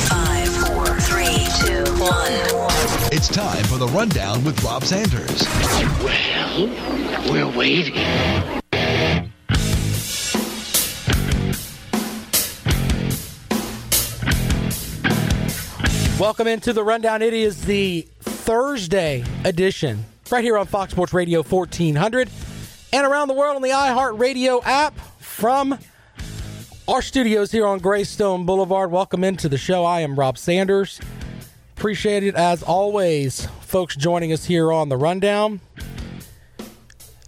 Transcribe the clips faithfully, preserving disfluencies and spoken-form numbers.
five, four, three, two, one. It's time for the Rundown with Rob Sanders. Well, we're waiting. Welcome into the Rundown. It is the Thursday edition right here on Fox Sports Radio fourteen hundred and around the world on the iHeartRadio app from our studios here on Greystone Boulevard. Welcome into the show. I am Rob Sanders. Appreciate it as always, folks joining us here on the Rundown.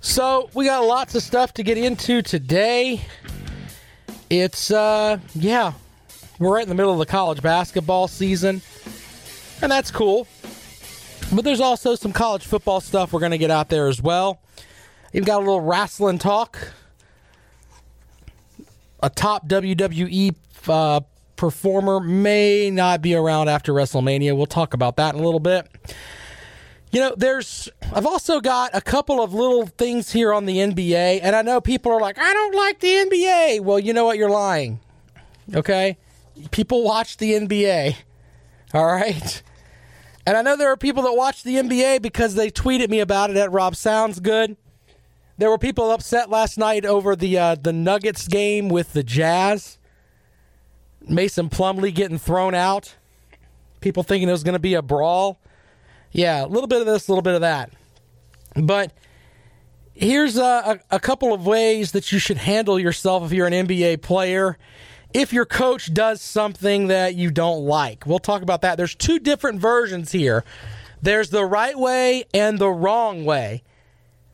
So we got lots of stuff to get into today. It's uh yeah, we're right in the middle of the college basketball season, and that's cool. But there's also some college football stuff we're gonna get out there as well. You've got a little wrestling talk, a top W W E uh performer may not be around after WrestleMania. We'll talk about that in a little bit. You know, there's I've also got a couple of little things here on the N B A, and I know people are like, I don't like the N B A. Well, you know what? You're lying. Okay? People watch the N B A. All right? And I know there are people that watch the N B A because they tweeted me about it at Rob Sounds Good. There were people upset last night over the uh, the Nuggets game with the Jazz. Mason Plumlee getting thrown out. People thinking it was going to be a brawl. Yeah, a little bit of this, a little bit of that. But here's a, a couple of ways that you should handle yourself if you're an N B A player, if your coach does something that you don't like. We'll talk about that. There's two different versions here. There's the right way and the wrong way.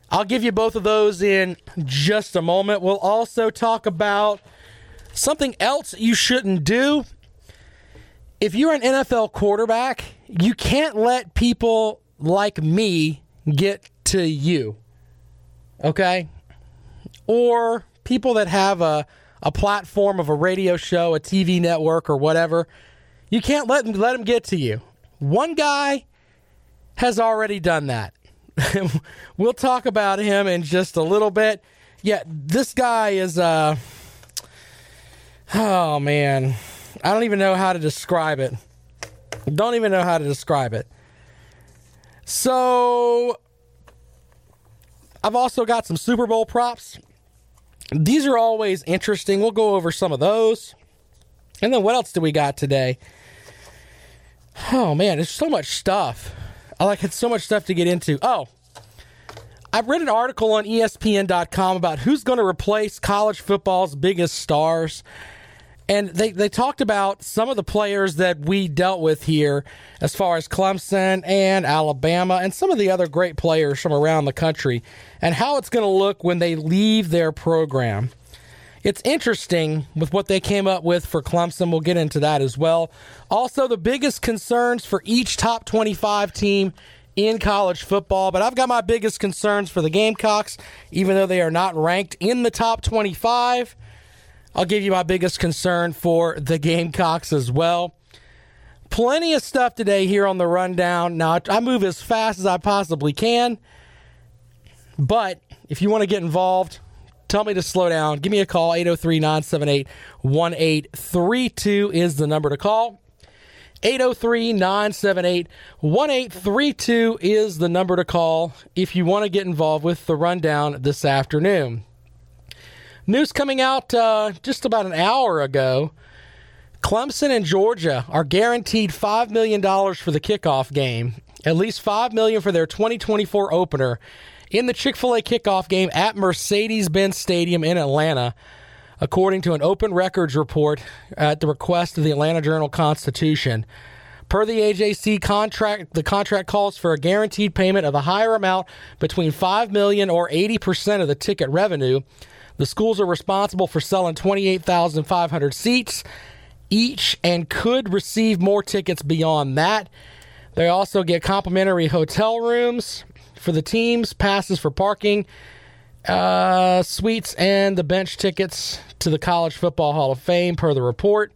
I'll give you both of those in just a moment. We'll also talk about something else you shouldn't do. If you're an N F L quarterback, you can't let people like me get to you, okay? Or people that have a, a platform of a radio show, a T V network, or whatever. You can't let them, let them get to you. One guy has already done that. We'll talk about him in just a little bit. Yeah, this guy is... Uh, Oh, man. I don't even know how to describe it. Don't even know how to describe it. So, I've also got some Super Bowl props. These are always interesting. We'll go over some of those. And then what else do we got today? Oh, man. There's so much stuff. I like it's so much stuff to get into. Oh, I've read an article on E S P N dot com about who's going to replace college football's biggest stars. And they, they talked about some of the players that we dealt with here as far as Clemson and Alabama and some of the other great players from around the country and how it's going to look when they leave their program. It's interesting with what they came up with for Clemson. We'll get into that as well. Also, the biggest concerns for each top twenty-five team in college football. But I've got my biggest concerns for the Gamecocks, even though they are not ranked in the top twenty-five. I'll give you my biggest concern for the Gamecocks as well. Plenty of stuff today here on the Rundown. Now, I move as fast as I possibly can, but if you want to get involved, tell me to slow down. Give me a call. eight oh three, nine seven eight, one eight three two is the number to call. eight oh three, nine seven eight, one eight three two is the number to call if you want to get involved with the Rundown this afternoon. News coming out uh, just about an hour ago. Clemson and Georgia are guaranteed five million dollars for the kickoff game. At least five million dollars for their twenty twenty-four opener in the Chick-fil-A kickoff game at Mercedes-Benz Stadium in Atlanta, according to an open records report at the request of the Atlanta Journal-Constitution. Per the A J C contract, the contract calls for a guaranteed payment of a higher amount between five million dollars or eighty percent of the ticket revenue. The schools are responsible for selling twenty-eight thousand five hundred seats each and could receive more tickets beyond that. They also get complimentary hotel rooms for the teams, passes for parking, uh, suites, and the bench tickets to the College Football Hall of Fame, per the report.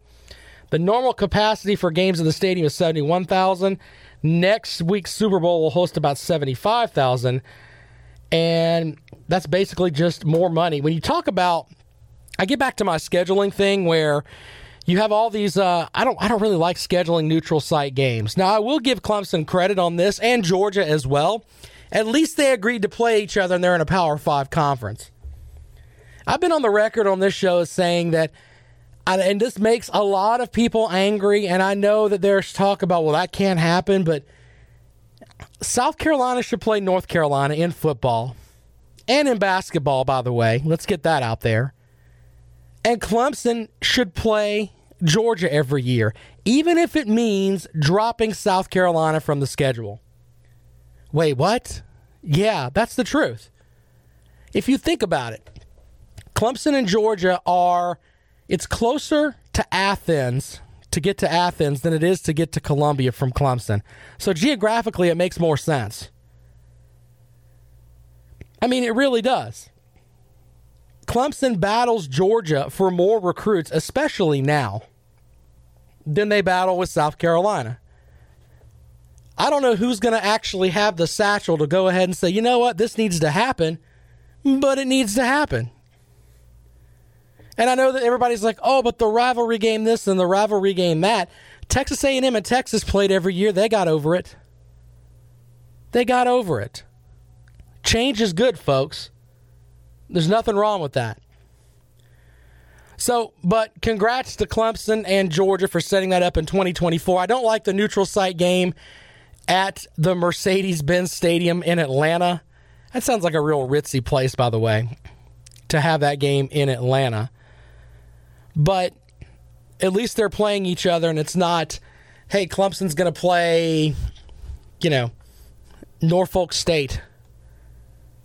The normal capacity for games in the stadium is seventy-one thousand. Next week's Super Bowl will host about seventy-five thousand. And that's basically just more money. When you talk about, I get back to my scheduling thing where you have all these, uh, I don't I don't really like scheduling neutral site games. Now, I will give Clemson credit on this, and Georgia as well. At least they agreed to play each other, and they're in a Power Five conference. I've been on the record on this show as saying that, and this makes a lot of people angry, and I know that there's talk about, well, that can't happen, but South Carolina should play North Carolina in football and in basketball, by the way. Let's get that out there. And Clemson should play Georgia every year, even if it means dropping South Carolina from the schedule. Wait, what? Yeah, that's the truth. If you think about it, Clemson and Georgia are, it's closer to Athens, to get to Athens, than it is to get to Columbia from Clemson. So geographically, it makes more sense. I mean, it really does. Clemson battles Georgia for more recruits, especially now, than they battle with South Carolina. I don't know who's going to actually have the satchel to go ahead and say, you know what, this needs to happen, but it needs to happen. And I know that everybody's like, oh, but the rivalry game this and the rivalry game that. Texas A and M and Texas played every year. They got over it. They got over it. Change is good, folks. There's nothing wrong with that. So, but congrats to Clemson and Georgia for setting that up in twenty twenty-four. I don't like the neutral site game at the Mercedes-Benz Stadium in Atlanta. That sounds like a real ritzy place, by the way, to have that game in Atlanta. But at least they're playing each other, and it's not, hey, Clemson's going to play, you know, Norfolk State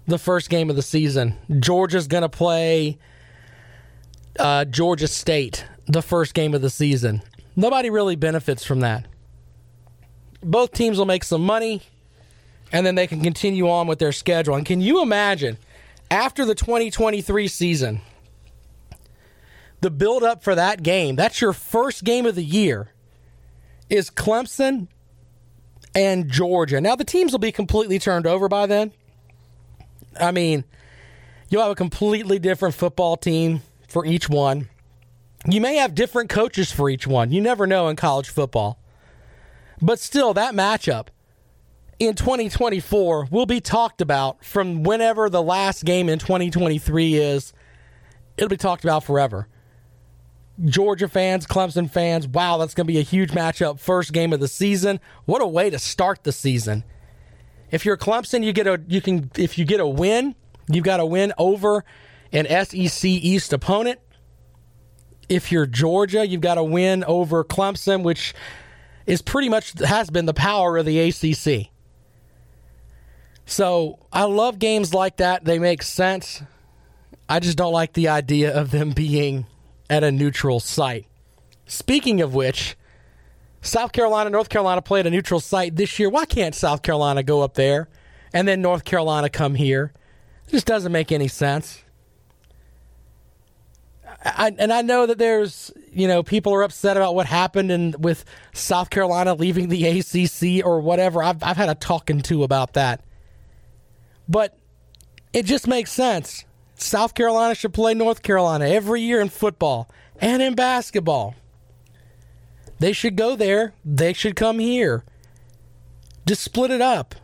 the first game of the season. Georgia's going to play uh, Georgia State the first game of the season. Nobody really benefits from that. Both teams will make some money, and then they can continue on with their schedule. And can you imagine, after the twenty twenty-three season, the build-up for that game, that's your first game of the year, is Clemson and Georgia. Now, the teams will be completely turned over by then. I mean, you'll have a completely different football team for each one. You may have different coaches for each one. You never know in college football. But still, that matchup in twenty twenty-four will be talked about from whenever the last game in twenty twenty-three is. It'll be talked about forever. Georgia fans, Clemson fans, wow, that's going to be a huge matchup. First game of the season. What a way to start the season. If you're Clemson, you get a you can if you get a win, you've got a win over an S E C East opponent. If you're Georgia, you've got a win over Clemson, which is pretty much has been the power of the A C C. So I love games like that; they make sense. I just don't like the idea of them being at a neutral site. Speaking of which, South Carolina, North Carolina play at a neutral site this year. Why can't South Carolina go up there and then North Carolina come here? It just doesn't make any sense. I, and I know that there's, you know, people are upset about what happened and with South Carolina leaving the A C C or whatever. I've, I've had a talking to about that. But it just makes sense. South Carolina should play North Carolina every year in football and in basketball. They should go there. They should come here. Just split it up.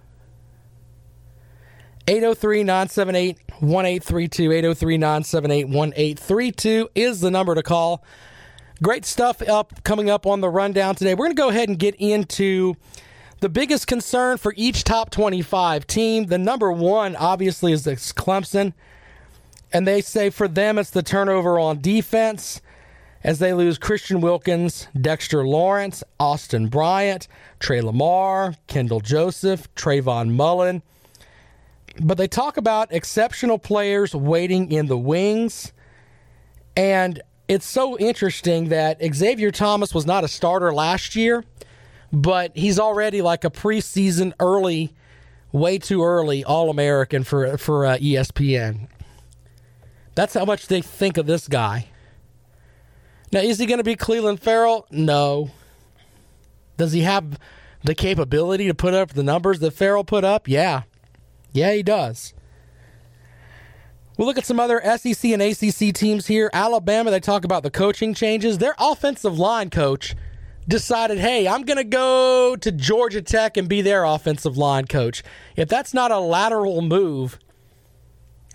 eight oh three, nine seven eight, one eight three two. eight oh three, nine seven eight, one eight three two is the number to call. Great stuff up coming up on the rundown today. We're going to go ahead and get into the biggest concern for each top twenty-five team. The number one, obviously, is Clemson. And they say for them it's the turnover on defense, as they lose Christian Wilkins, Dexter Lawrence, Austin Bryant, Trey Lamar, Kendall Joseph, Trayvon Mullen. But they talk about exceptional players waiting in the wings. And it's so interesting that Xavier Thomas was not a starter last year, but he's already like a preseason early, way too early All-American for for uh, E S P N. That's how much they think of this guy. Now, is he going to be Cleveland Farrell? No. Does he have the capability to put up the numbers that Farrell put up? Yeah. Yeah, he does. We'll look at some other S E C and A C C teams here. Alabama, they talk about the coaching changes. Their offensive line coach decided, hey, I'm going to go to Georgia Tech and be their offensive line coach. If that's not a lateral move,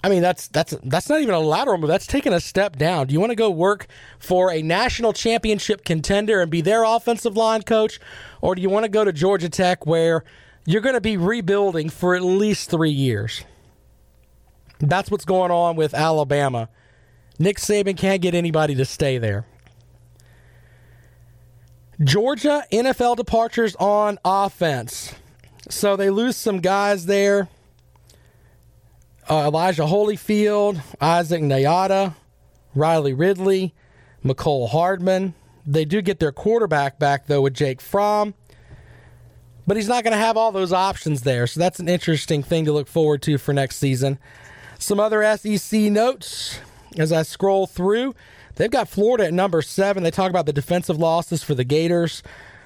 I mean, that's that's that's not even a lateral move. That's taking a step down. Do you want to go work for a national championship contender and be their offensive line coach? Or do you want to go to Georgia Tech where you're going to be rebuilding for at least three years? That's what's going on with Alabama. Nick Saban can't get anybody to stay there. Georgia, N F L departures on offense. So they lose some guys there. Uh, Elijah Holyfield, Isaac Nyada, Riley Ridley, McCole Hardman. They do get their quarterback back, though, with Jake Fromm. But he's not going to have all those options there. So that's an interesting thing to look forward to for next season. Some other S E C notes as I scroll through. They've got Florida at number seven. They talk about the defensive losses for the Gators.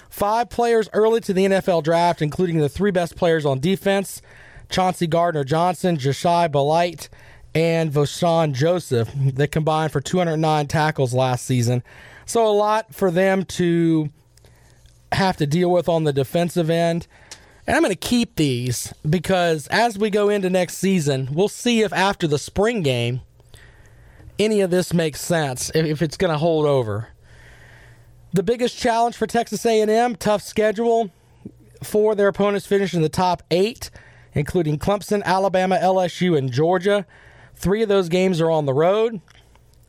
Five players early to the N F L draft, including the three best players on defense, Chauncey Gardner-Johnson, Jashai Belite, and Voshan Joseph. They combined for two hundred nine tackles last season. So a lot for them to have to deal with on the defensive end. And I'm going to keep these because as we go into next season, we'll see if after the spring game, any of this makes sense, if it's going to hold over. The biggest challenge for Texas A and M, tough schedule. Four of their opponents finished in the top eight, including Clemson, Alabama, L S U, and Georgia. Three of those games are on the road.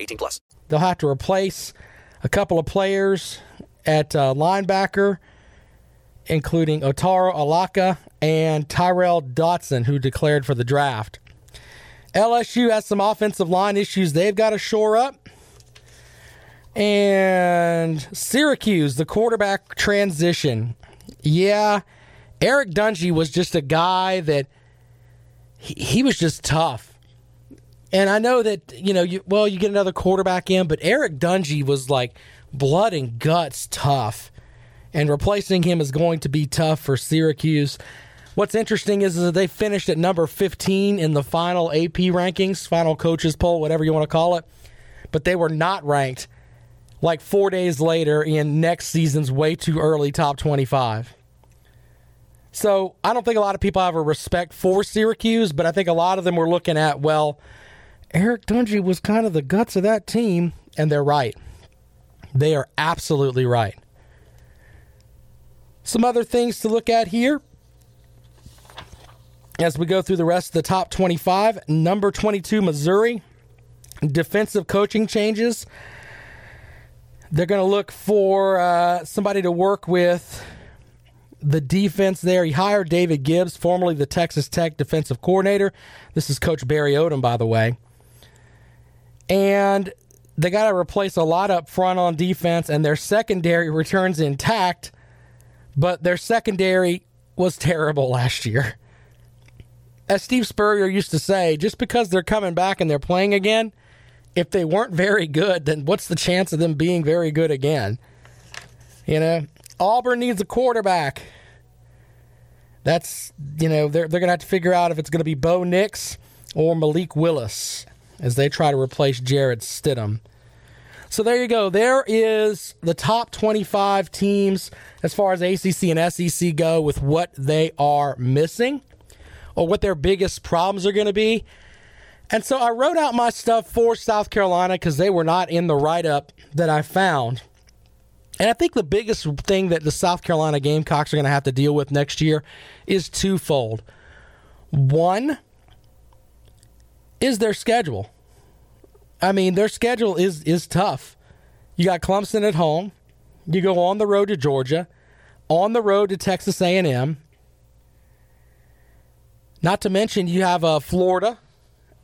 eighteen plus. They'll have to replace a couple of players at uh, linebacker, including Otaro Alaka and Tyrell Dotson, who declared for the draft. L S U has some offensive line issues they've got to shore up. And Syracuse, the quarterback transition. Yeah, Eric Dungey was just a guy that he, he was just tough. And I know that, you know, you, well, you get another quarterback in, but Eric Dungey was like blood and guts tough. And replacing him is going to be tough for Syracuse. What's interesting is, is that they finished at number fifteen in the final A P rankings, final coaches poll, whatever you want to call it. But they were not ranked like four days later in next season's way too early top twenty-five. So I don't think a lot of people have a respect for Syracuse, but I think a lot of them were looking at, well, Eric Dungey was kind of the guts of that team, and they're right. They are absolutely right. Some other things to look at here as we go through the rest of the top twenty-five. Number twenty-two, Missouri. Defensive coaching changes. They're going to look for uh, somebody to work with the defense there. He hired David Gibbs, formerly the Texas Tech defensive coordinator. This is Coach Barry Odom, by the way. And they got to replace a lot up front on defense, and their secondary returns intact. But their secondary was terrible last year. As Steve Spurrier used to say, just because they're coming back and they're playing again, if they weren't very good, then what's the chance of them being very good again? You know, Auburn needs a quarterback. That's, you know, they're, they're going to have to figure out if it's going to be Bo Nix or Malik Willis as they try to replace Jared Stidham. So there you go. There is the top twenty-five teams as far as A C C and S E C go with what they are missing or what their biggest problems are going to be. And so I wrote out my stuff for South Carolina because they were not in the write-up that I found. And I think the biggest thing that the South Carolina Gamecocks are going to have to deal with next year is twofold. One is their schedule. I mean, their schedule is is tough. You got Clemson at home. You go on the road to Georgia, on the road to Texas A and M. Not to mention you have uh, Florida,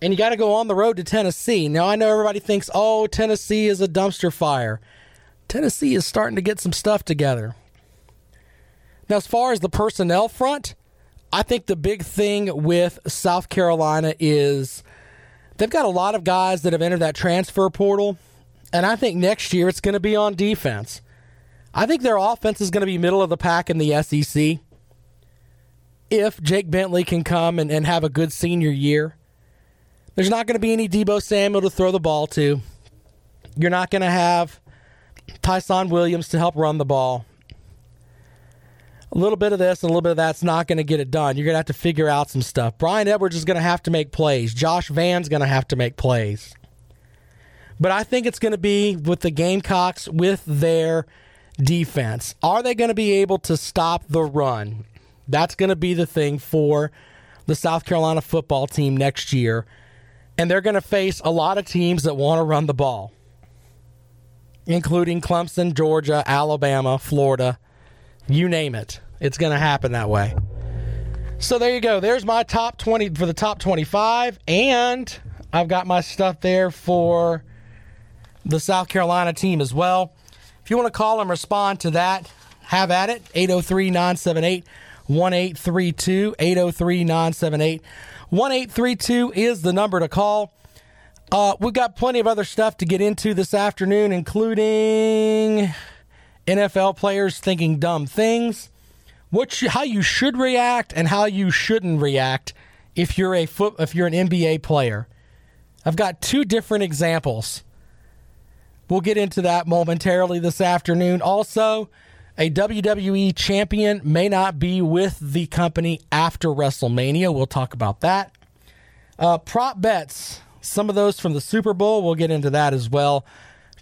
and you got to go on the road to Tennessee. Now, I know everybody thinks, oh, Tennessee is a dumpster fire. Tennessee is starting to get some stuff together. Now, as far as the personnel front, I think the big thing with South Carolina is they've got a lot of guys that have entered that transfer portal, and I think next year it's going to be on defense. I think their offense is going to be middle of the pack in the S E C if Jake Bentley can come and, and have a good senior year. There's not going to be any Debo Samuel to throw the ball to. You're not going to have Tyson Williams to help run the ball. A little bit of this and a little bit of that's not going to get it done. You're going to have to figure out some stuff. Brian Edwards is going to have to make plays. Josh Van's going to have to make plays. But I think it's going to be with the Gamecocks, with their defense. Are they going to be able to stop the run? That's going to be the thing for the South Carolina football team next year. And they're going to face a lot of teams that want to run the ball, including Clemson, Georgia, Alabama, Florida, you name it. It's going to happen that way. So there you go. There's my top twenty for the top twenty-five, and I've got my stuff there for the South Carolina team as well. If you want to call and respond to that, have at it. eight oh three, nine seven eight, one eight three two, eight oh three, nine seven eight, one eight three two is the number to call. Uh, we've got plenty of other stuff to get into this afternoon, including N F L players thinking dumb things, what sh- how you should react and how you shouldn't react if you're a foot- if you're an N B A player. I've got two different examples. We'll get into that momentarily this afternoon. Also, a W W E champion may not be with the company after WrestleMania. We'll talk about that. Uh, prop bets. Some of those from the Super Bowl. We'll get into that as well.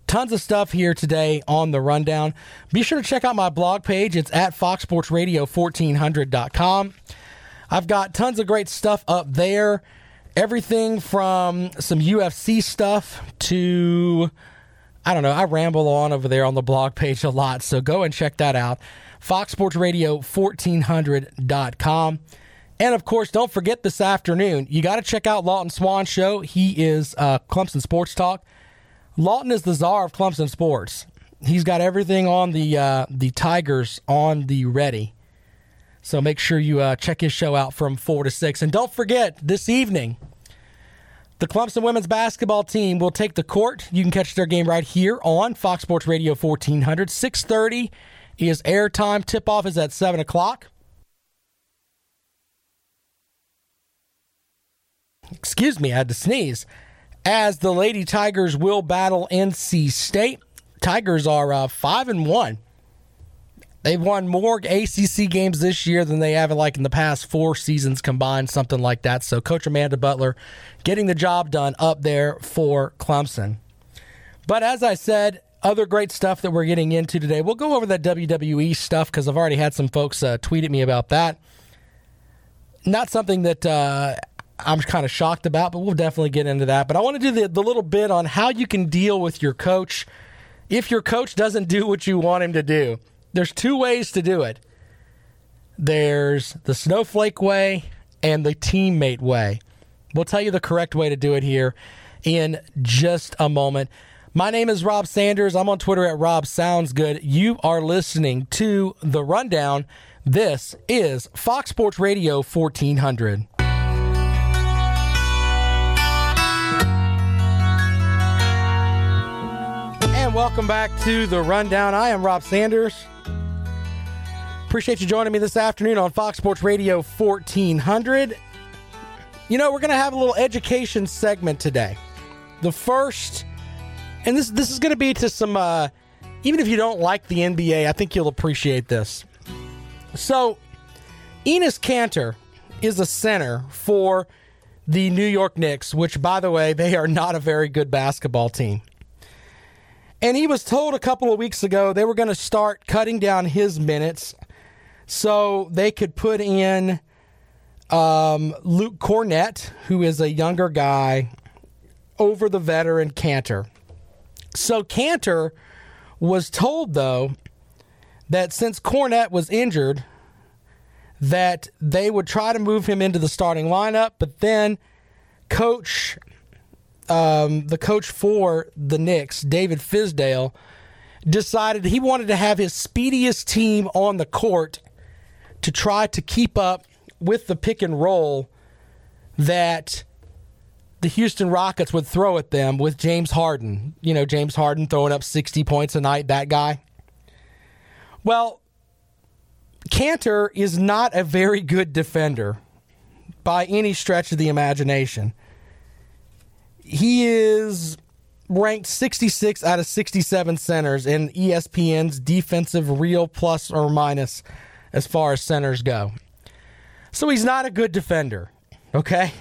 Tons of stuff here today on The Rundown. Be sure to check out my blog page. It's at fox sports radio fourteen hundred dot com. I've got tons of great stuff up there. Everything from some U F C stuff to, I don't know, I ramble on over there on the blog page a lot, so go and check that out. fox sports radio fourteen hundred dot com. And, of course, don't forget this afternoon, you got to check out Lawton Swan's show. He is uh, Clemson Sports Talk. Lawton is the czar of Clemson sports. He's got everything on the uh, the Tigers on the ready. So make sure you uh, check his show out from four to six. And don't forget, this evening, the Clemson women's basketball team will take the court. You can catch their game right here on Fox Sports Radio fourteen hundred. six thirty is airtime. Tip-off is at seven o'clock. Excuse me, I had to sneeze. As the Lady Tigers will battle N C State. Tigers are uh, five and one. They've won more A C C games this year than they have in, like in the past four seasons combined, something like that. So Coach Amanda Butler getting the job done up there for Clemson. But as I said, other great stuff that we're getting into today. We'll go over that W W E stuff because I've already had some folks uh, tweet at me about that. Not something that Uh, I'm kind of shocked about, but we'll definitely get into that. But I want to do the, the little bit on how you can deal with your coach if your coach doesn't do what you want him to do. There's two ways to do it. There's the snowflake way and the teammate way. We'll tell you the correct way to do it here in just a moment. My name is Rob Sanders. I'm on Twitter at Rob Sounds Good. You are listening to The Rundown. This is Fox Sports Radio fourteen hundred. Welcome back to The Rundown. I am Rob Sanders. Appreciate you joining me this afternoon on Fox Sports Radio fourteen hundred. You know, we're going to have a little education segment today. The first, and this this is going to be to some, uh, even if you don't like the N B A, I think you'll appreciate this. So, Enes Kanter is a center for the New York Knicks, which, by the way, they are not a very good basketball team. And he was told a couple of weeks ago they were going to start cutting down his minutes so they could put in um, Luke Cornett, who is a younger guy, over the veteran Kanter. So Kanter was told, though, that since Cornett was injured, that they would try to move him into the starting lineup, but then coach, um, the coach for the Knicks, David Fizdale, decided he wanted to have his speediest team on the court to try to keep up with the pick and roll that the Houston Rockets would throw at them with James Harden. You know, James Harden throwing up sixty points a night, that guy. Well, Kanter is not a very good defender by any stretch of the imagination. He is ranked sixty-six out of sixty-seven centers in E S P N's defensive real plus or minus as far as centers go. So he's not a good defender, okay?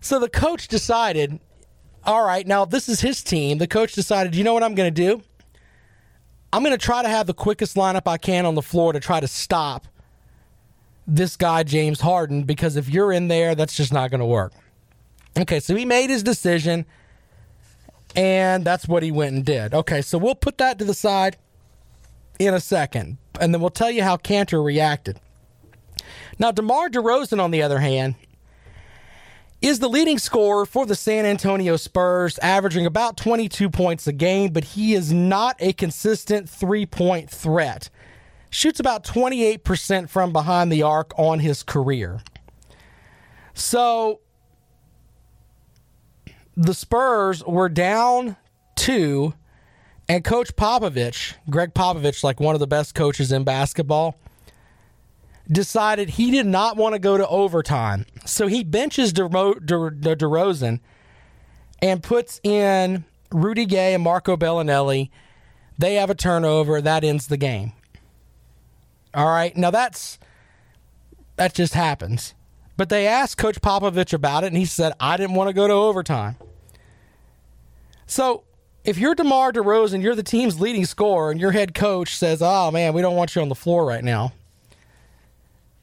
So the coach decided, all right, now this is his team. The coach decided, you know what I'm going to do? I'm going to try to have the quickest lineup I can on the floor to try to stop this guy, James Harden, because if you're in there, that's just not going to work. Okay, so he made his decision, and that's what he went and did. Okay, so we'll put that to the side in a second, and then we'll tell you how Kanter reacted. Now, DeMar DeRozan, on the other hand, is the leading scorer for the San Antonio Spurs, averaging about twenty-two points a game, but he is not a consistent three-point threat. Shoots about twenty-eight percent from behind the arc on his career. So the Spurs were down two, and Coach Popovich, Greg Popovich, like one of the best coaches in basketball, decided he did not want to go to overtime. So he benches DeRozan De- De- De and puts in Rudy Gay and Marco Bellinelli. They have a turnover. That ends the game. All right. Now, that's that just happens. But they asked Coach Popovich about it, and he said, I didn't want to go to overtime. So if you're DeMar DeRozan, you're the team's leading scorer, and your head coach says, oh, man, we don't want you on the floor right now.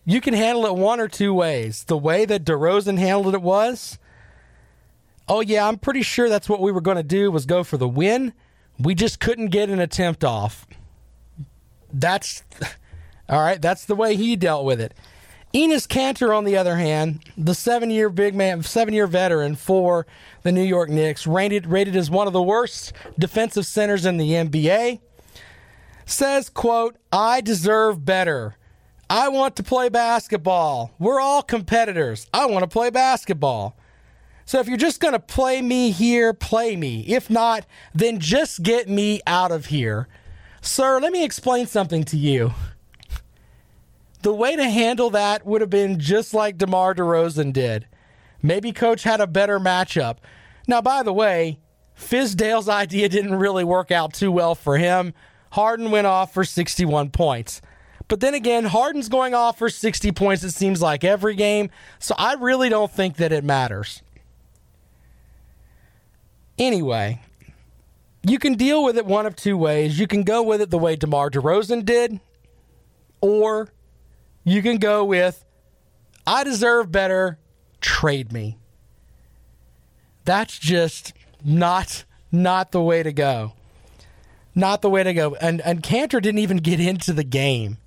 You can handle it one or two ways. The way that DeRozan handled it was, oh, yeah, I'm pretty sure that's what we were going to do was go for the win. We just couldn't get an attempt off. That's, all right, that's the way he dealt with it. Enes Kanter, on the other hand, the seven-year big man, seven-year veteran for the New York Knicks, rated, rated as one of the worst defensive centers in the N B A, says, quote, I deserve better. I want to play basketball. We're all competitors. I want to play basketball. So if you're just going to play me here, play me. If not, then just get me out of here. Sir, let me explain something to you. The way to handle that would have been just like DeMar DeRozan did. Maybe Coach had a better matchup. Now, by the way, Fizdale's idea didn't really work out too well for him. Harden went off for sixty-one points. But then again, Harden's going off for sixty points, it seems like, every game. So I really don't think that it matters. Anyway, you can deal with it one of two ways. You can go with it the way DeMar DeRozan did, or you can go with, I deserve better, trade me. That's just not, not the way to go. Not the way to go. And, and Kanter didn't even get into the game.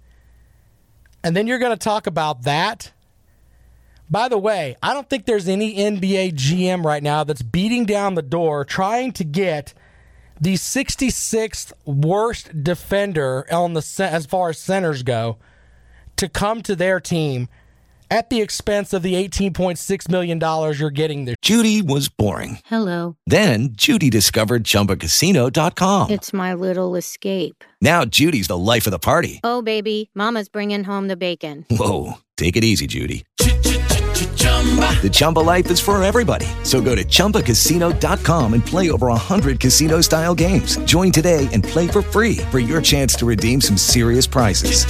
And then you're going to talk about that. By the way, I don't think there's any N B A G M right now that's beating down the door trying to get the sixty-sixth worst defender on the as far as centers go to come to their team at the expense of the eighteen point six million dollars you're getting there. Judy was boring. Hello. Then Judy discovered Chumba Casino dot com. It's my little escape. Now Judy's the life of the party. Oh, baby, mama's bringing home the bacon. Whoa, take it easy, Judy. The Chumba life is for everybody. So go to Chumba Casino dot com and play over one hundred casino-style games. Join today and play for free for your chance to redeem some serious prizes.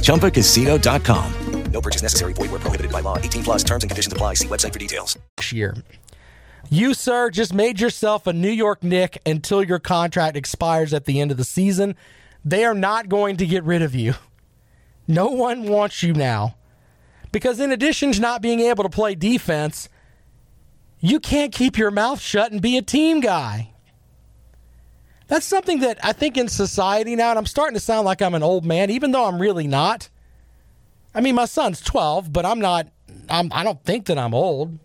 Chumba Casino dot com. No purchase necessary. Void where prohibited by law. eighteen plus terms and conditions apply. See website for details. Year. You, sir, just made yourself a New York Knick until your contract expires at the end of the season. They are not going to get rid of you. No one wants you now. Because in addition to not being able to play defense, you can't keep your mouth shut and be a team guy. That's something that I think in society now, and I'm starting to sound like I'm an old man, even though I'm really not. I mean, my son's twelve, but I'm not, I'm, I don't think that I'm old.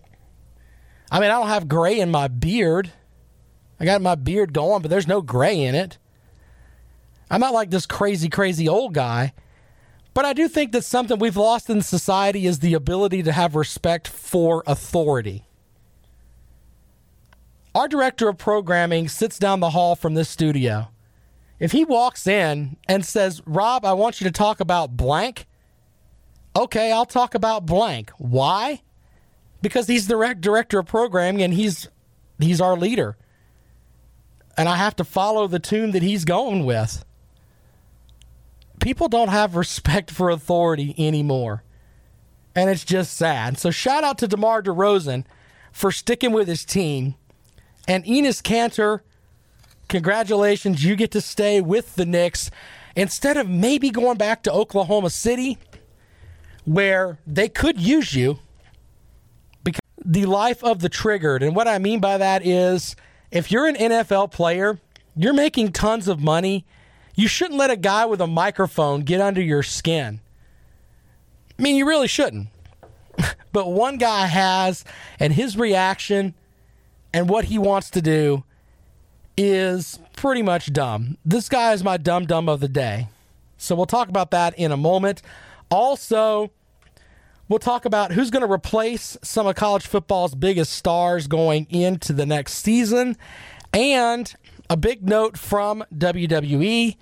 I mean, I don't have gray in my beard. I got my beard going, but there's no gray in it. I'm not like this crazy, crazy old guy. But I do think that something we've lost in society is the ability to have respect for authority. Our director of programming sits down the hall from this studio. If he walks in and says, Rob, I want you to talk about blank. Okay, I'll talk about blank. Why? Because he's the director of programming and he's he's our leader. And I have to follow the tune that he's going with. People don't have respect for authority anymore. And it's just sad. So shout out to DeMar DeRozan for sticking with his team. And Enes Kanter, congratulations. You get to stay with the Knicks instead of maybe going back to Oklahoma City where they could use you. Because the life of the triggered. And what I mean by that is if you're an N F L player, you're making tons of money. You shouldn't let a guy with a microphone get under your skin. I mean, you really shouldn't. But one guy has, and his reaction and what he wants to do is pretty much dumb. This guy is my dumb dumb of the day. So we'll talk about that in a moment. Also, we'll talk about who's going to replace some of college football's biggest stars going into the next season. And a big note from W W E.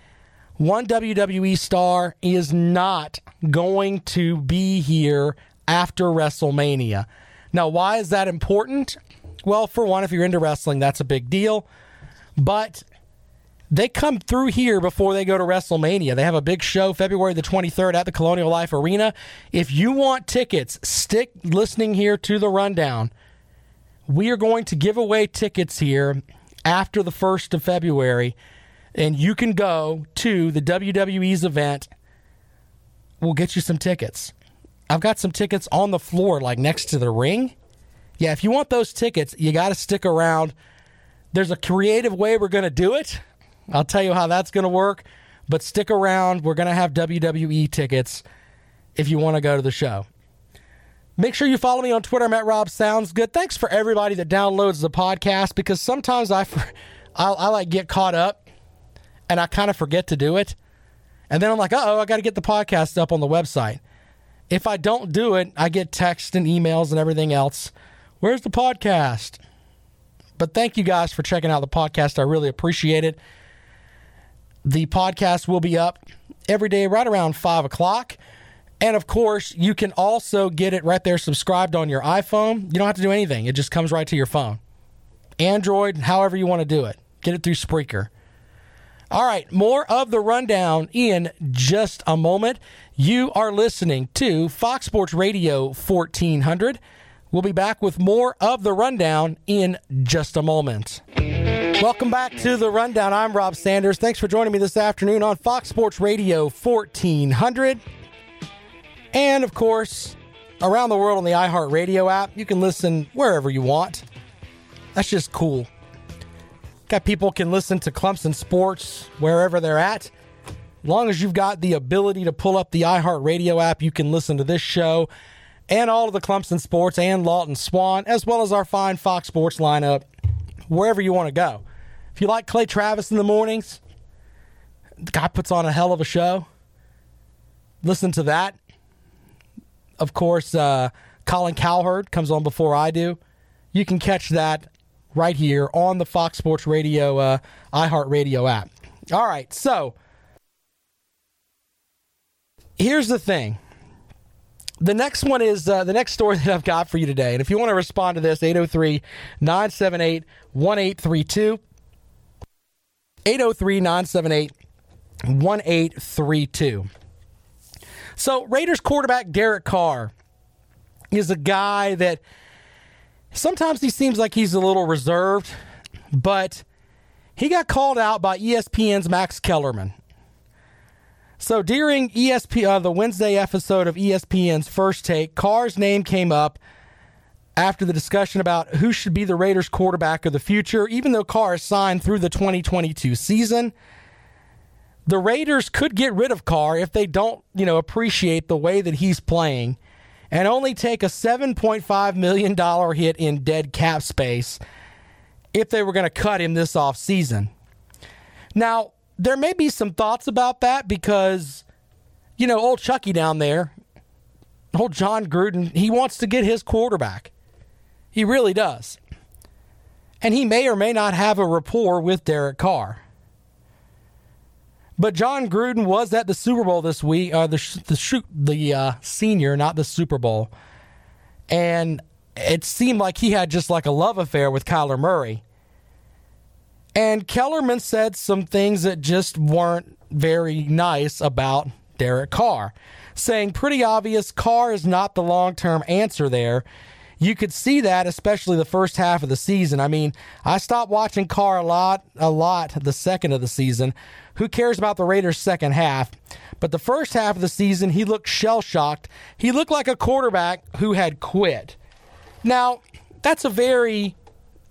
One W W E star is not going to be here after WrestleMania. Now, why is that important? Well, for one, if you're into wrestling, that's a big deal. But they come through here before they go to WrestleMania. They have a big show February the twenty-third at the Colonial Life Arena. If you want tickets, stick listening here to the rundown. We are going to give away tickets here after the first of February, and you can go to the W W E's event. We'll get you some tickets. I've got some tickets on the floor, like next to the ring. Yeah, if you want those tickets, you got to stick around. There's a creative way we're going to do it. I'll tell you how that's going to work, but stick around. We're going to have W W E tickets if you want to go to the show. Make sure you follow me on Twitter. I'm at Rob Sounds Good. Thanks for everybody that downloads the podcast because sometimes I, I, I like get caught up and I kind of forget to do it. And then I'm like, uh-oh, I got to get the podcast up on the website. If I don't do it, I get texts and emails and everything else. Where's the podcast? But thank you guys for checking out the podcast. I really appreciate it. The podcast will be up every day right around five o'clock. And, of course, you can also get it right there subscribed on your iPhone. You don't have to do anything. It just comes right to your phone. Android, however you want to do it. Get it through Spreaker. All right, more of the rundown in just a moment. You are listening to Fox Sports Radio fourteen hundred. We'll be back with more of the rundown in just a moment. Welcome back to the rundown. I'm Rob Sanders. Thanks for joining me this afternoon on Fox Sports Radio fourteen hundred. And, of course, around the world on the iHeartRadio app. You can listen wherever you want. That's just cool. Got people can listen to Clemson sports wherever they're at. As long as you've got the ability to pull up the iHeartRadio app, you can listen to this show and all of the Clemson sports and Lawton Swan, as well as our fine Fox Sports lineup, wherever you want to go. If you like Clay Travis in the mornings, the guy puts on a hell of a show. Listen to that. Of course, uh, Colin Cowherd comes on before I do. You can catch that right here on the Fox Sports Radio, uh, iHeartRadio app. All right, so here's the thing. The next one is uh, the next story that I've got for you today. And if you want to respond to this, eight oh three, nine seven eight, one eight three two. eight oh three, nine seven eight, one eight three two. So Raiders quarterback Derek Carr is a guy that sometimes he seems like he's a little reserved, but he got called out by E S P N's Max Kellerman. So during E S P, uh, the Wednesday episode of E S P N's First Take, Carr's name came up after the discussion about who should be the Raiders quarterback of the future. Even though Carr is signed through the twenty twenty-two season, the Raiders could get rid of Carr if they don't, you know, appreciate the way that he's playing and only take a seven point five million dollars hit in dead cap space if they were going to cut him this offseason. Now, there may be some thoughts about that because, you know, old Chucky down there, old John Gruden, he wants to get his quarterback. He really does. And he may or may not have a rapport with Derek Carr. But John Gruden was at the Super Bowl this week, uh, the the, the uh, senior, not the Super Bowl. And it seemed like he had just like a love affair with Kyler Murray. And Kellerman said some things that just weren't very nice about Derek Carr, saying pretty obvious Carr is not the long-term answer there. You could see that, especially the first half of the season. I mean, I stopped watching Carr a lot, a lot the second of the season. Who cares about the Raiders' second half? But the first half of the season, he looked shell-shocked. He looked like a quarterback who had quit. Now, that's a very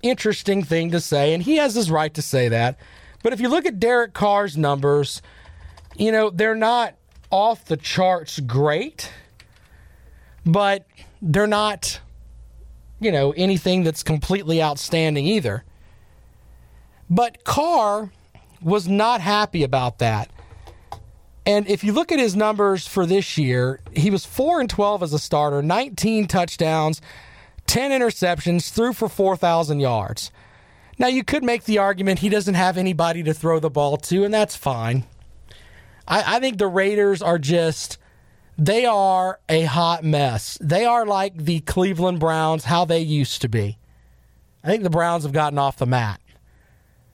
interesting thing to say, and he has his right to say that. But if you look at Derek Carr's numbers, you know, they're not off the charts great, but they're not, you know, anything that's completely outstanding either. But Carr was not happy about that. And if you look at his numbers for this year, he was four and twelve as a starter, nineteen touchdowns, ten interceptions, threw for four thousand yards. Now, you could make the argument he doesn't have anybody to throw the ball to, and that's fine. I, I think the Raiders are just, they are a hot mess. They are like the Cleveland Browns, how they used to be. I think the Browns have gotten off the mat.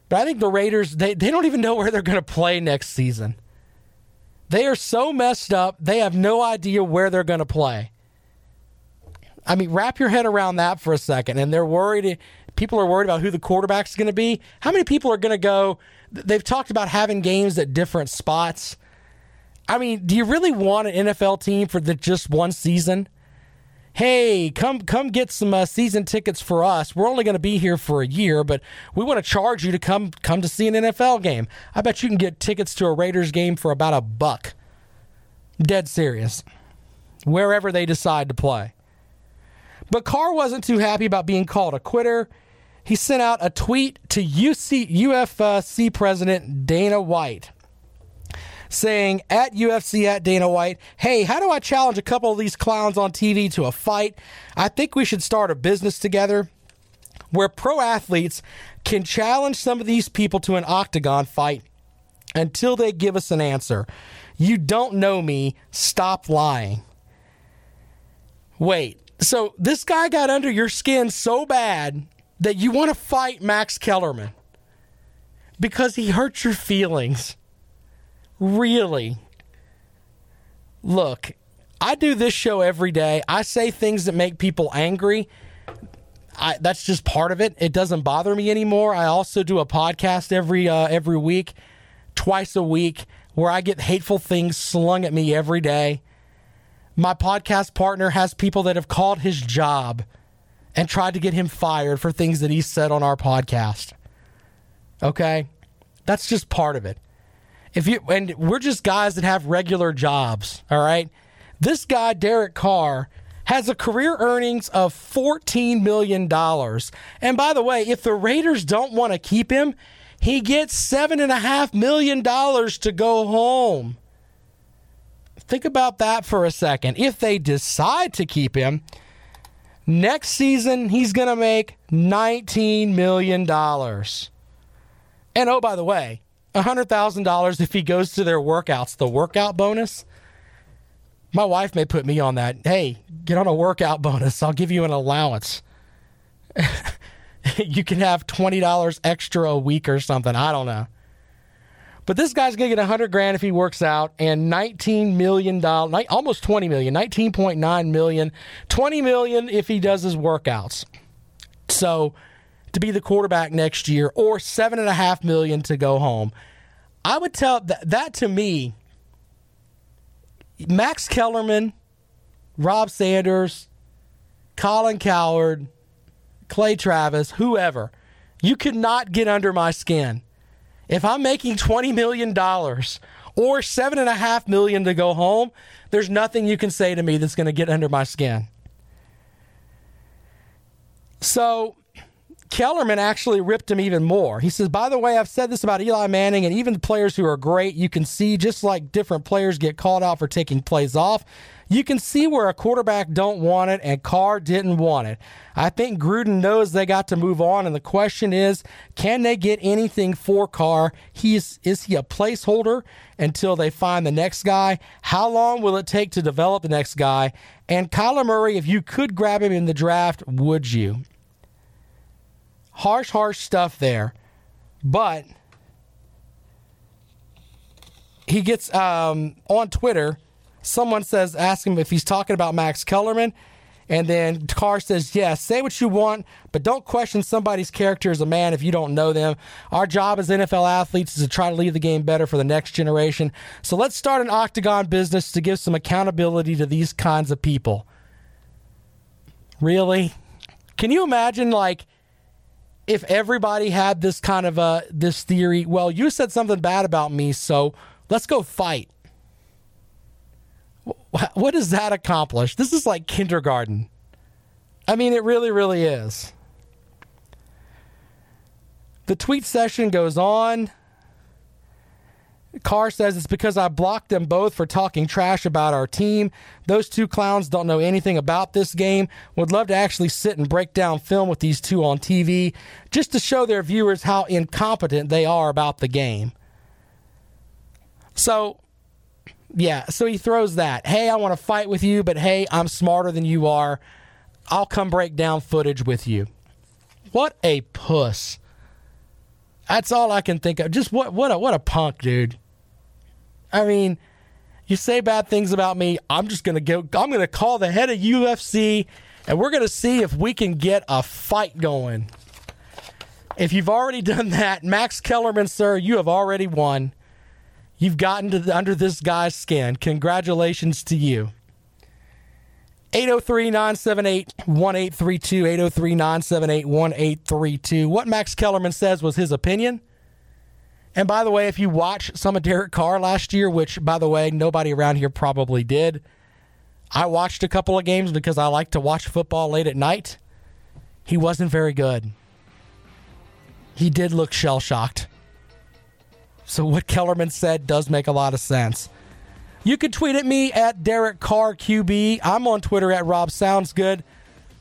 But I think the Raiders, they, they don't even know where they're going to play next season. They are so messed up, they have no idea where they're going to play. I mean, wrap your head around that for a second. And they're worried, people are worried about who the quarterback's going to be. How many people are going to go, they've talked about having games at different spots. I mean, do you really want an N F L team for the, just one season? Hey, come come get some uh, season tickets for us. We're only going to be here for a year, but we want to charge you to come come to see an N F L game. I bet you can get tickets to a Raiders game for about a buck. Dead serious. Wherever they decide to play. But Carr wasn't too happy about being called a quitter. He sent out a tweet to U F C president Dana White, saying, at U F C, at Dana White, hey, how do I challenge a couple of these clowns on T V to a fight? I think we should start a business together where pro athletes can challenge some of these people to an octagon fight until they give us an answer. You don't know me. Stop lying. Wait, so this guy got under your skin so bad that you want to fight Max Kellerman because he hurt your feelings. Really? Look, I do this show every day. I say things that make people angry. I, that's just part of it. It doesn't bother me anymore. I also do a podcast every uh, every week, twice a week, where I get hateful things slung at me every day. My podcast partner has people that have called his job and tried to get him fired for things that he said on our podcast. Okay? That's just part of it. If you and we're just guys that have regular jobs, all right? This guy, Derek Carr, has a career earnings of fourteen million dollars. And by the way, if the Raiders don't want to keep him, he gets seven point five million dollars to go home. Think about that for a second. If they decide to keep him, next season he's going to make nineteen million dollars. And oh, by the way, one hundred thousand dollars if he goes to their workouts, the workout bonus. My wife may put me on that. Hey, get on a workout bonus. I'll give you an allowance. You can have twenty dollars extra a week or something. I don't know. But this guy's going to get one hundred grand if he works out, and nineteen million dollars, almost twenty million dollars, nineteen point nine million dollars, twenty million dollars if he does his workouts. So to be the quarterback next year, or seven point five million dollars to go home. I would tell that, that to me, Max Kellerman, Rob Sanders, Colin Cowherd, Clay Travis, whoever, you could not get under my skin. If I'm making twenty million dollars or seven point five million dollars to go home, there's nothing you can say to me that's going to get under my skin. So Kellerman actually ripped him even more. He says, by the way, I've said this about Eli Manning and even players who are great. You can see, just like different players get called out for taking plays off, you can see where a quarterback don't want it, and Carr didn't want it. I think Gruden knows they got to move on, and the question is, can they get anything for Carr? He is, is he a placeholder until they find the next guy? How long will it take to develop the next guy? And Kyler Murray, if you could grab him in the draft, would you? Harsh, harsh stuff there. But he gets um, on Twitter, someone says, ask him if he's talking about Max Kellerman. And then Carr says, yeah, say what you want, but don't question somebody's character as a man if you don't know them. Our job as N F L athletes is to try to leave the game better for the next generation. So let's start an Octagon business to give some accountability to these kinds of people. Really? Can you imagine, like, if everybody had this kind of uh, this theory, well, you said something bad about me, so let's go fight. What does that accomplish? This is like kindergarten. I mean, it really, really is. The tweet session goes on. Carr says, it's because I blocked them both for talking trash about our team. Those two clowns don't know anything about this game. Would love to actually sit and break down film with these two on T V just to show their viewers how incompetent they are about the game. So, yeah, so he throws that. Hey, I want to fight with you, but hey, I'm smarter than you are. I'll come break down footage with you. What a puss. That's all I can think of. Just what what a, what a punk, dude. I mean, you say bad things about me, I'm just going to go, I'm going to call the head of U F C, and we're going to see if we can get a fight going. If you've already done that, Max Kellerman, sir, you have already won. You've gotten to the, under this guy's skin. Congratulations to you. eight oh three, nine seven eight, one eight three two, eight oh three, nine seven eight, one eight three two. What Max Kellerman says was his opinion. And by the way, if you watch some of Derek Carr last year, which, by the way, nobody around here probably did, I watched a couple of games because I like to watch football late at night. He wasn't very good. He did look shell-shocked. So what Kellerman said does make a lot of sense. You can tweet at me at Derek Carr Q B. I'm on Twitter at Rob Sounds Good.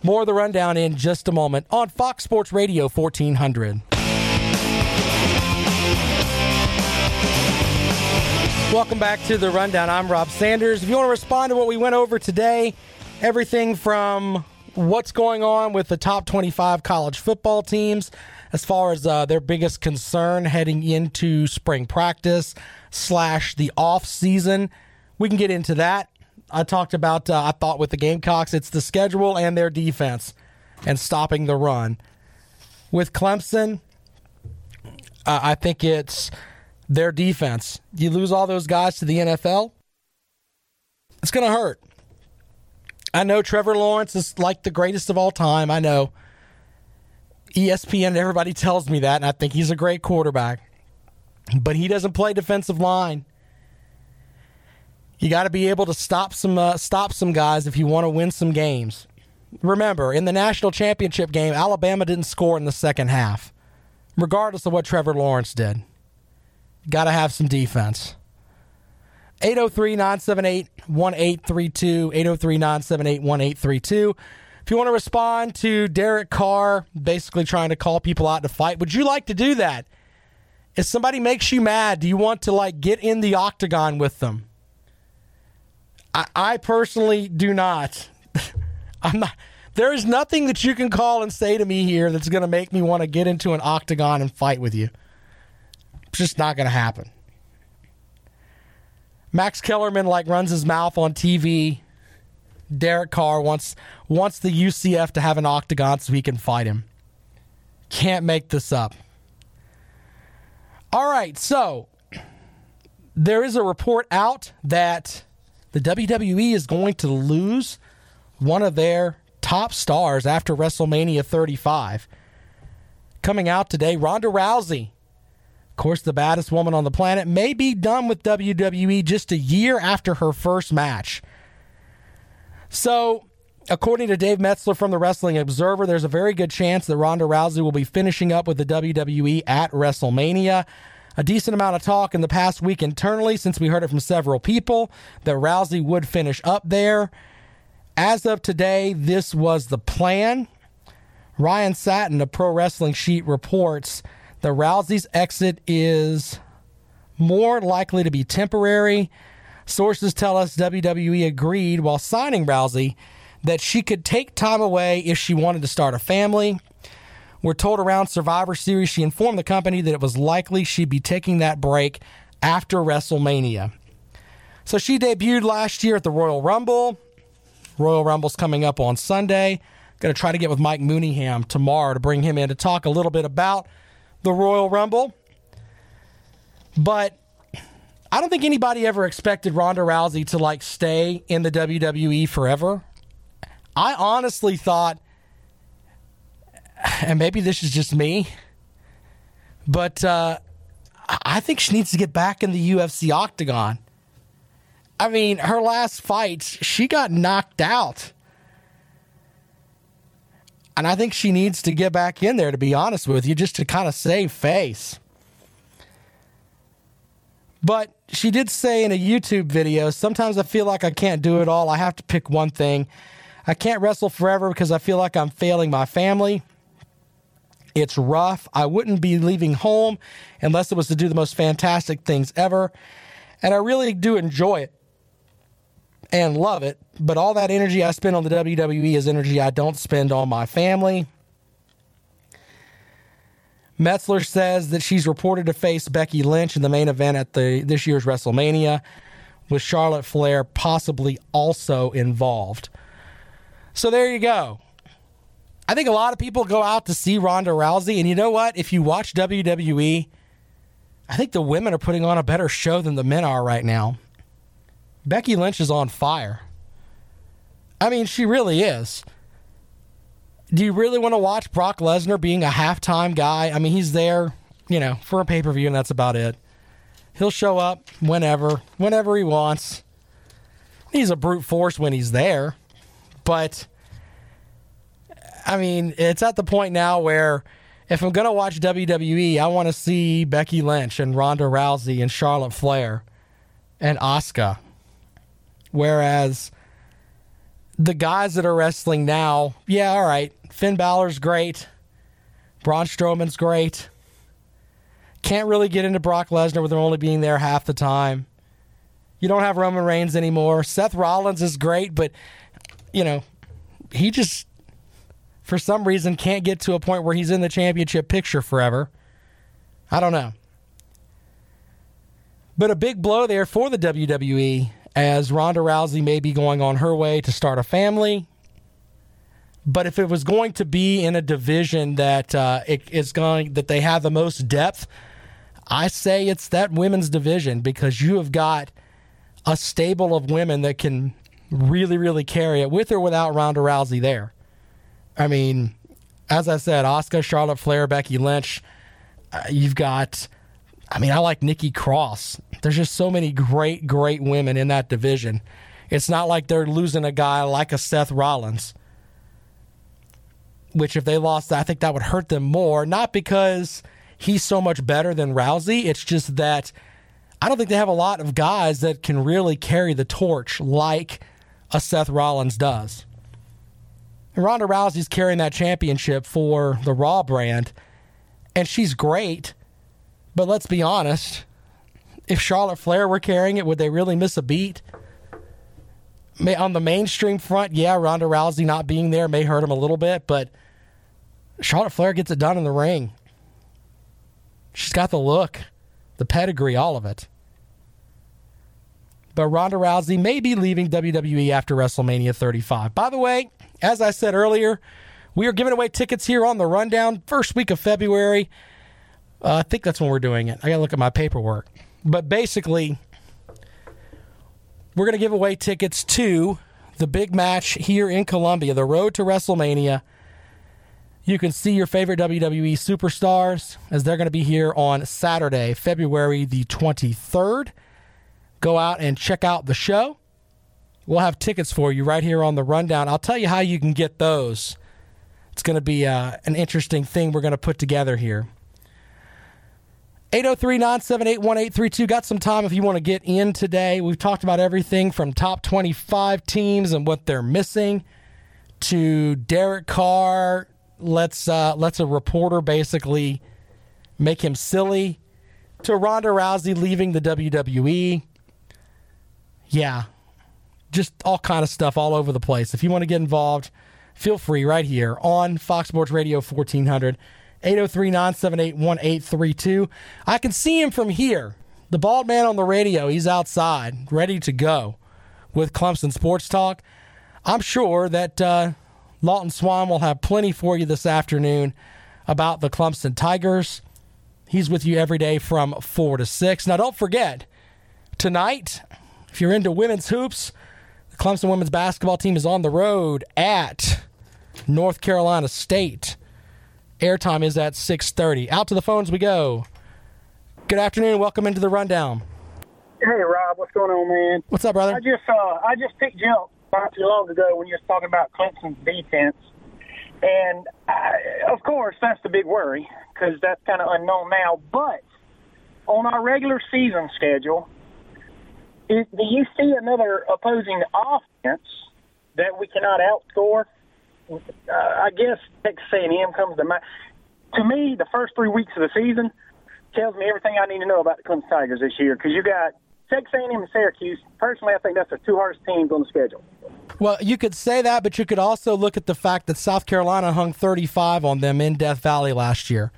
More of the rundown in just a moment on Fox Sports Radio fourteen hundred. Welcome back to the rundown. I'm Rob Sanders. If you want to respond to what we went over today, everything from what's going on with the top twenty-five college football teams as far as uh, their biggest concern heading into spring practice slash the off season. We can get into that. I talked about, uh, I thought with the Gamecocks, it's the schedule and their defense and stopping the run. With Clemson, uh, I think it's their defense. You lose all those guys to the N F L, it's going to hurt. I know Trevor Lawrence is like the greatest of all time. I know E S P N, everybody tells me that, and I think he's a great quarterback. But he doesn't play defensive line. You got to be able to stop some uh, stop some guys if you want to win some games. Remember, in the national championship game, Alabama didn't score in the second half, regardless of what Trevor Lawrence did. Got to have some defense. eight oh three, nine seven eight, one eight three two, eight oh three, nine seven eight, one eight three two. If you want to respond to Derek Carr, basically trying to call people out to fight, would you like to do that? If somebody makes you mad, do you want to, like, get in the octagon with them? I personally do not. I'm not. There is nothing that you can call and say to me here that's going to make me want to get into an octagon and fight with you. It's just not going to happen. Max Kellerman like runs his mouth on T V. Derek Carr wants wants the U C F to have an octagon so he can fight him. Can't make this up. All right, so there is a report out that the W W E is going to lose one of their top stars after WrestleMania thirty-five. Coming out today, Ronda Rousey, of course the baddest woman on the planet, may be done with W W E just a year after her first match. So, according to Dave Metzler from the Wrestling Observer, there's a very good chance that Ronda Rousey will be finishing up with the W W E at WrestleMania. A decent amount of talk in the past week internally, since we heard it from several people, that Rousey would finish up there. As of today, this was the plan. Ryan Satin of Pro Wrestling Sheet reports that Rousey's exit is more likely to be temporary. Sources tell us W W E agreed while signing Rousey that she could take time away if she wanted to start a family. We're told around Survivor Series, she informed the company that it was likely she'd be taking that break after WrestleMania. So she debuted last year at the Royal Rumble. Royal Rumble's coming up on Sunday. Going to try to get with Mike Mooneyham tomorrow to bring him in to talk a little bit about the Royal Rumble. But I don't think anybody ever expected Ronda Rousey to, like, stay in the W W E forever. I honestly thought, and maybe this is just me, but uh, I think she needs to get back in the U F C octagon. I mean, her last fight, she got knocked out. And I think she needs to get back in there, to be honest with you, just to kind of save face. But she did say in a YouTube video, sometimes I feel like I can't do it all. I have to pick one thing. I can't wrestle forever because I feel like I'm failing my family. It's rough. I wouldn't be leaving home unless it was to do the most fantastic things ever. And I really do enjoy it and love it. But all that energy I spend on the W W E is energy I don't spend on my family. Metzler says that she's reported to face Becky Lynch in the main event at the this year's WrestleMania, with Charlotte Flair possibly also involved. So there you go. I think a lot of people go out to see Ronda Rousey, and you know what? If you watch W W E, I think the women are putting on a better show than the men are right now. Becky Lynch is on fire. I mean, she really is. Do you really want to watch Brock Lesnar being a halftime guy? I mean, he's there, you know, for a pay-per-view, and that's about it. He'll show up whenever, whenever he wants. He's a brute force when he's there. But, I mean, it's at the point now where if I'm going to watch W W E, I want to see Becky Lynch and Ronda Rousey and Charlotte Flair and Asuka. Whereas the guys that are wrestling now, yeah, all right, Finn Balor's great. Braun Strowman's great. Can't really get into Brock Lesnar with him only being there half the time. You don't have Roman Reigns anymore. Seth Rollins is great, but, you know, he just, for some reason, can't get to a point where he's in the championship picture forever. I don't know. But a big blow there for the W W E, as Ronda Rousey may be going on her way to start a family. But if it was going to be in a division that uh, it is going that they have the most depth, I say it's that women's division, because you have got a stable of women that can really, really carry it with or without Ronda Rousey there. I mean, as I said, Asuka, Charlotte Flair, Becky Lynch. Uh, you've got... I mean, I like Nikki Cross. There's just so many great, great women in that division. It's not like they're losing a guy like a Seth Rollins, which if they lost, I think that would hurt them more. Not because he's so much better than Rousey. It's just that I don't think they have a lot of guys that can really carry the torch like a Seth Rollins does. And Ronda Rousey's carrying that championship for the Raw brand, and she's great. But let's be honest, if Charlotte Flair were carrying it, would they really miss a beat? May, on the mainstream front, yeah, Ronda Rousey not being there may hurt him a little bit, but Charlotte Flair gets it done in the ring. She's got the look, the pedigree, all of it. but Ronda Rousey may be leaving W W E after WrestleMania thirty-five. By the way, as I said earlier, we are giving away tickets here on The Rundown, first week of February. Uh, I think that's when we're doing it. I got to look at my paperwork. But basically, we're going to give away tickets to the big match here in Columbia, the road to WrestleMania. You can see your favorite W W E superstars as they're going to be here on Saturday, February the twenty-third. Go out and check out the show. We'll have tickets for you right here on The Rundown. I'll tell you how you can get those. It's going to be uh, an interesting thing we're going to put together here. eight oh three, nine seven eight, one eight three two. Got some time if you want to get in today. We've talked about everything from top twenty-five teams and what they're missing to Derek Carr. Let's uh, let's a reporter basically make him silly, to Ronda Rousey leaving the W W E. Yeah, just all kind of stuff all over the place. If you want to get involved, feel free right here on Fox Sports Radio fourteen hundred, eight oh three, nine seven eight, one eight three two. I can see him from here. The bald man on the radio, he's outside, ready to go with Clemson Sports Talk. I'm sure that uh, Lawton Swan will have plenty for you this afternoon about the Clemson Tigers. He's with you every day from four to six. Now, don't forget, tonight, if you're into women's hoops, the Clemson women's basketball team is on the road at North Carolina State. Airtime is at six thirty. Out to the phones we go. Good afternoon. Welcome into The Rundown. Hey, Rob. What's going on, man? What's up, brother? I just uh, I just picked you up not too long ago when you were talking about Clemson's defense. And, I, of course, that's the big worry because that's kind of unknown now. But on our regular season schedule, do you see another opposing offense that we cannot outscore? Uh, I guess Texas A and M comes to mind. To me, the first three weeks of the season tells me everything I need to know about the Clemson Tigers this year because you got Texas A and M and Syracuse. Personally, I think that's the two hardest teams on the schedule. Well, you could say that, but you could also look at the fact that South Carolina hung thirty-five on them in Death Valley last year.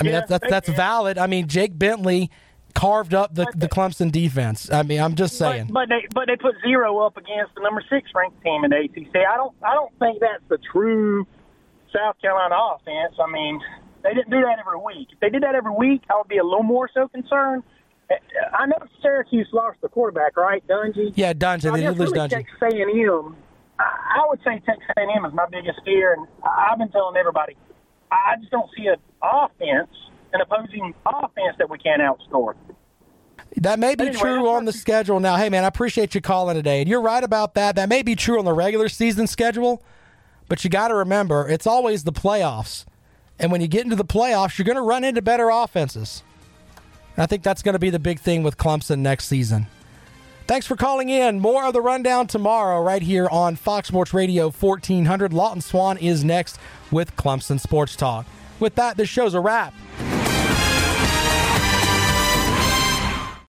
I mean, yeah, that's, that's, that's valid. I mean, Jake Bentley carved up the, the Clemson defense. I mean, I'm just saying. But, but they but they put zero up against the number six ranked team in the A C C. I don't I don't think that's the true South Carolina offense. I mean, they didn't do that every week. If they did that every week, I would be a little more so concerned. I know Syracuse lost the quarterback, right, Dungey? Yeah, Dungey. So they did lose really Dungey. Texas A and M. I would say Texas A and M is my biggest fear, and I've been telling everybody, I just don't see an offense. An opposing offense that we can't outscore. That may be anyway, true on the schedule. Now, hey, man, I appreciate you calling today. And you're right about that. That may be true on the regular season schedule, but you got to remember, it's always the playoffs. And when you get into the playoffs, you're going to run into better offenses. And I think that's going to be the big thing with Clemson next season. Thanks for calling in. More of The Rundown tomorrow right here on Fox Sports Radio fourteen hundred. Lawton Swan is next with Clemson Sports Talk. With that, this show's a wrap.